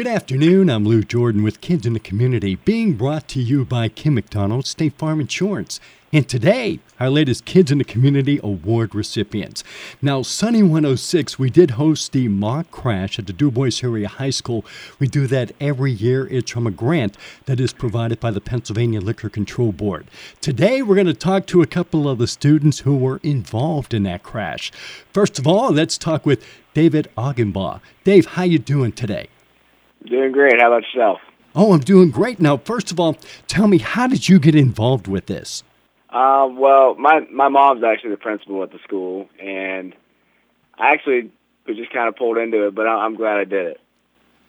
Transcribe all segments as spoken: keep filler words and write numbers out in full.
Good afternoon, I'm Lou Jordan with Kids in the Community, being brought to you by Kim McDonald, State Farm Insurance. And today, our latest Kids in the Community Award recipients. Now, Sunny one oh six, we did host the mock crash at the Dubois Area High School. We do that every year. It's from a grant that is provided by the Pennsylvania Liquor Control Board. Today, we're going to talk to a couple of the students who were involved in that crash. First of all, let's talk with David Augenbaugh. Dave, how you doing today? Doing great. How about yourself? Oh, I'm doing great. Now, first of all, tell me, how did you get involved with this? Uh, well, my, my mom's actually the principal at the school, and I actually was just kind of pulled into it, but I, I'm glad I did it.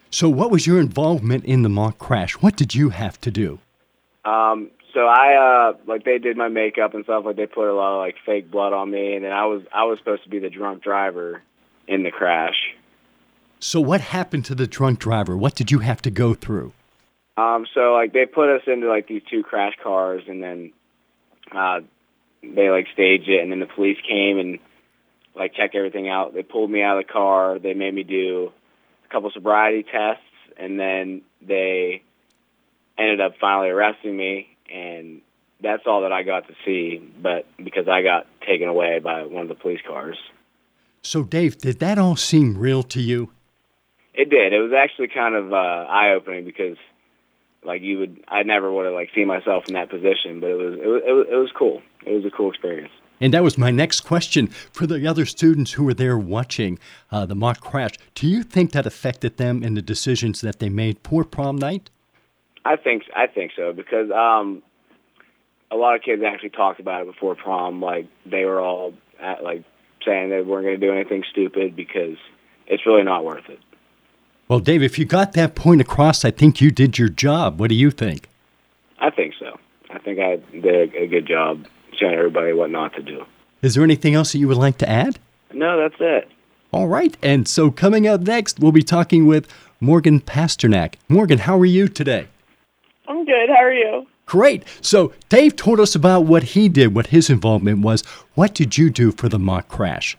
So what was your involvement in the mock crash? What did you have to do? Um, so I, uh, like, they did my makeup and stuff. Like, they put a lot of, like, fake blood on me, and then I was, I was supposed to be the drunk driver in the crash. So what happened to the drunk driver? What did you have to go through? Um, so, like, they put us into, like, these two crash cars, and then uh, they, like, staged it, and then the police came and, like, checked everything out. They pulled me out of the car. They made me do a couple sobriety tests, and then they ended up finally arresting me, and that's all that I got to see, but because I got taken away by one of the police cars. So, Dave, did that all seem real to you? It did. It was actually kind of uh, eye-opening because, like, you would, I never would have, like, seen myself in that position, but it was, it was, it was, it was cool. It was a cool experience. And that was my next question. For the other students who were there watching uh, the mock crash, do you think that affected them in the decisions that they made for prom night? I think, I think so because um, a lot of kids actually talked about it before prom. Like, they were all, at, like, saying they weren't going to do anything stupid because it's really not worth it. Well, Dave, if you got that point across, I think you did your job. What do you think? I think so. I think I did a good job showing everybody what not to do. Is there anything else that you would like to add? No, that's it. All right. And so coming up next, we'll be talking with Morgan Pasternak. Morgan, how are you today? I'm good. How are you? Great. So Dave told us about what he did, what his involvement was. What did you do for the mock crash?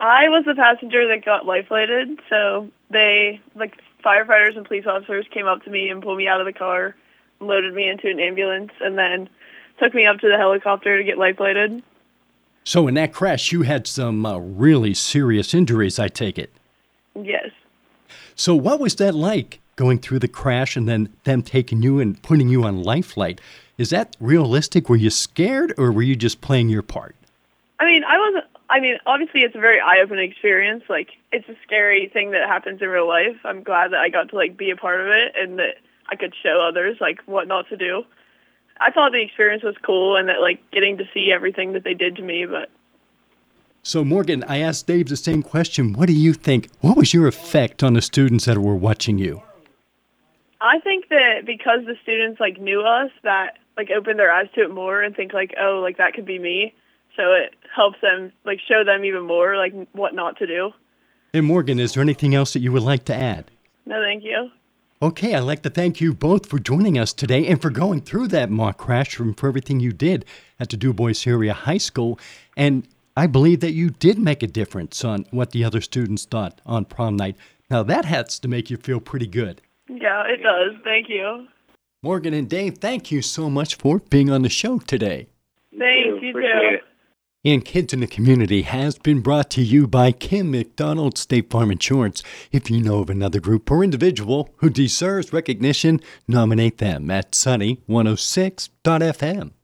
I was the passenger that got lifelighted, so they, like, firefighters and police officers came up to me and pulled me out of the car, loaded me into an ambulance, and then took me up to the helicopter to get lifelighted. So in that crash, you had some uh, really serious injuries, I take it? Yes. So what was that like, going through the crash and then them taking you and putting you on lifelight? Is that realistic? Were you scared, or were you just playing your part? I mean, I wasn't. I mean, obviously, it's a very eye-opening experience. Like, it's a scary thing that happens in real life. I'm glad that I got to, like, be a part of it and that I could show others, like, what not to do. I thought the experience was cool and that, like, getting to see everything that they did to me, but... So, Morgan, I asked Dave the same question. What do you think? What was your effect on the students that were watching you? I think that because the students, like, knew us, that, like, opened their eyes to it more and think, like, oh, like, that could be me. So it helps them, like, show them even more, like, what not to do. Hey, Morgan, is there anything else that you would like to add? No, thank you. Okay, I'd like to thank you both for joining us today and for going through that mock crash and for everything you did at the Dubois Area High School. And I believe that you did make a difference on what the other students thought on prom night. Now, that has to make you feel pretty good. Yeah, it does. Thank you. Morgan and Dave, thank you so much for being on the show today. Thanks, you too. And Kids in the Community has been brought to you by Kim McDonald, State Farm Insurance. If you know of another group or individual who deserves recognition, nominate them at sunny one oh six dot f m.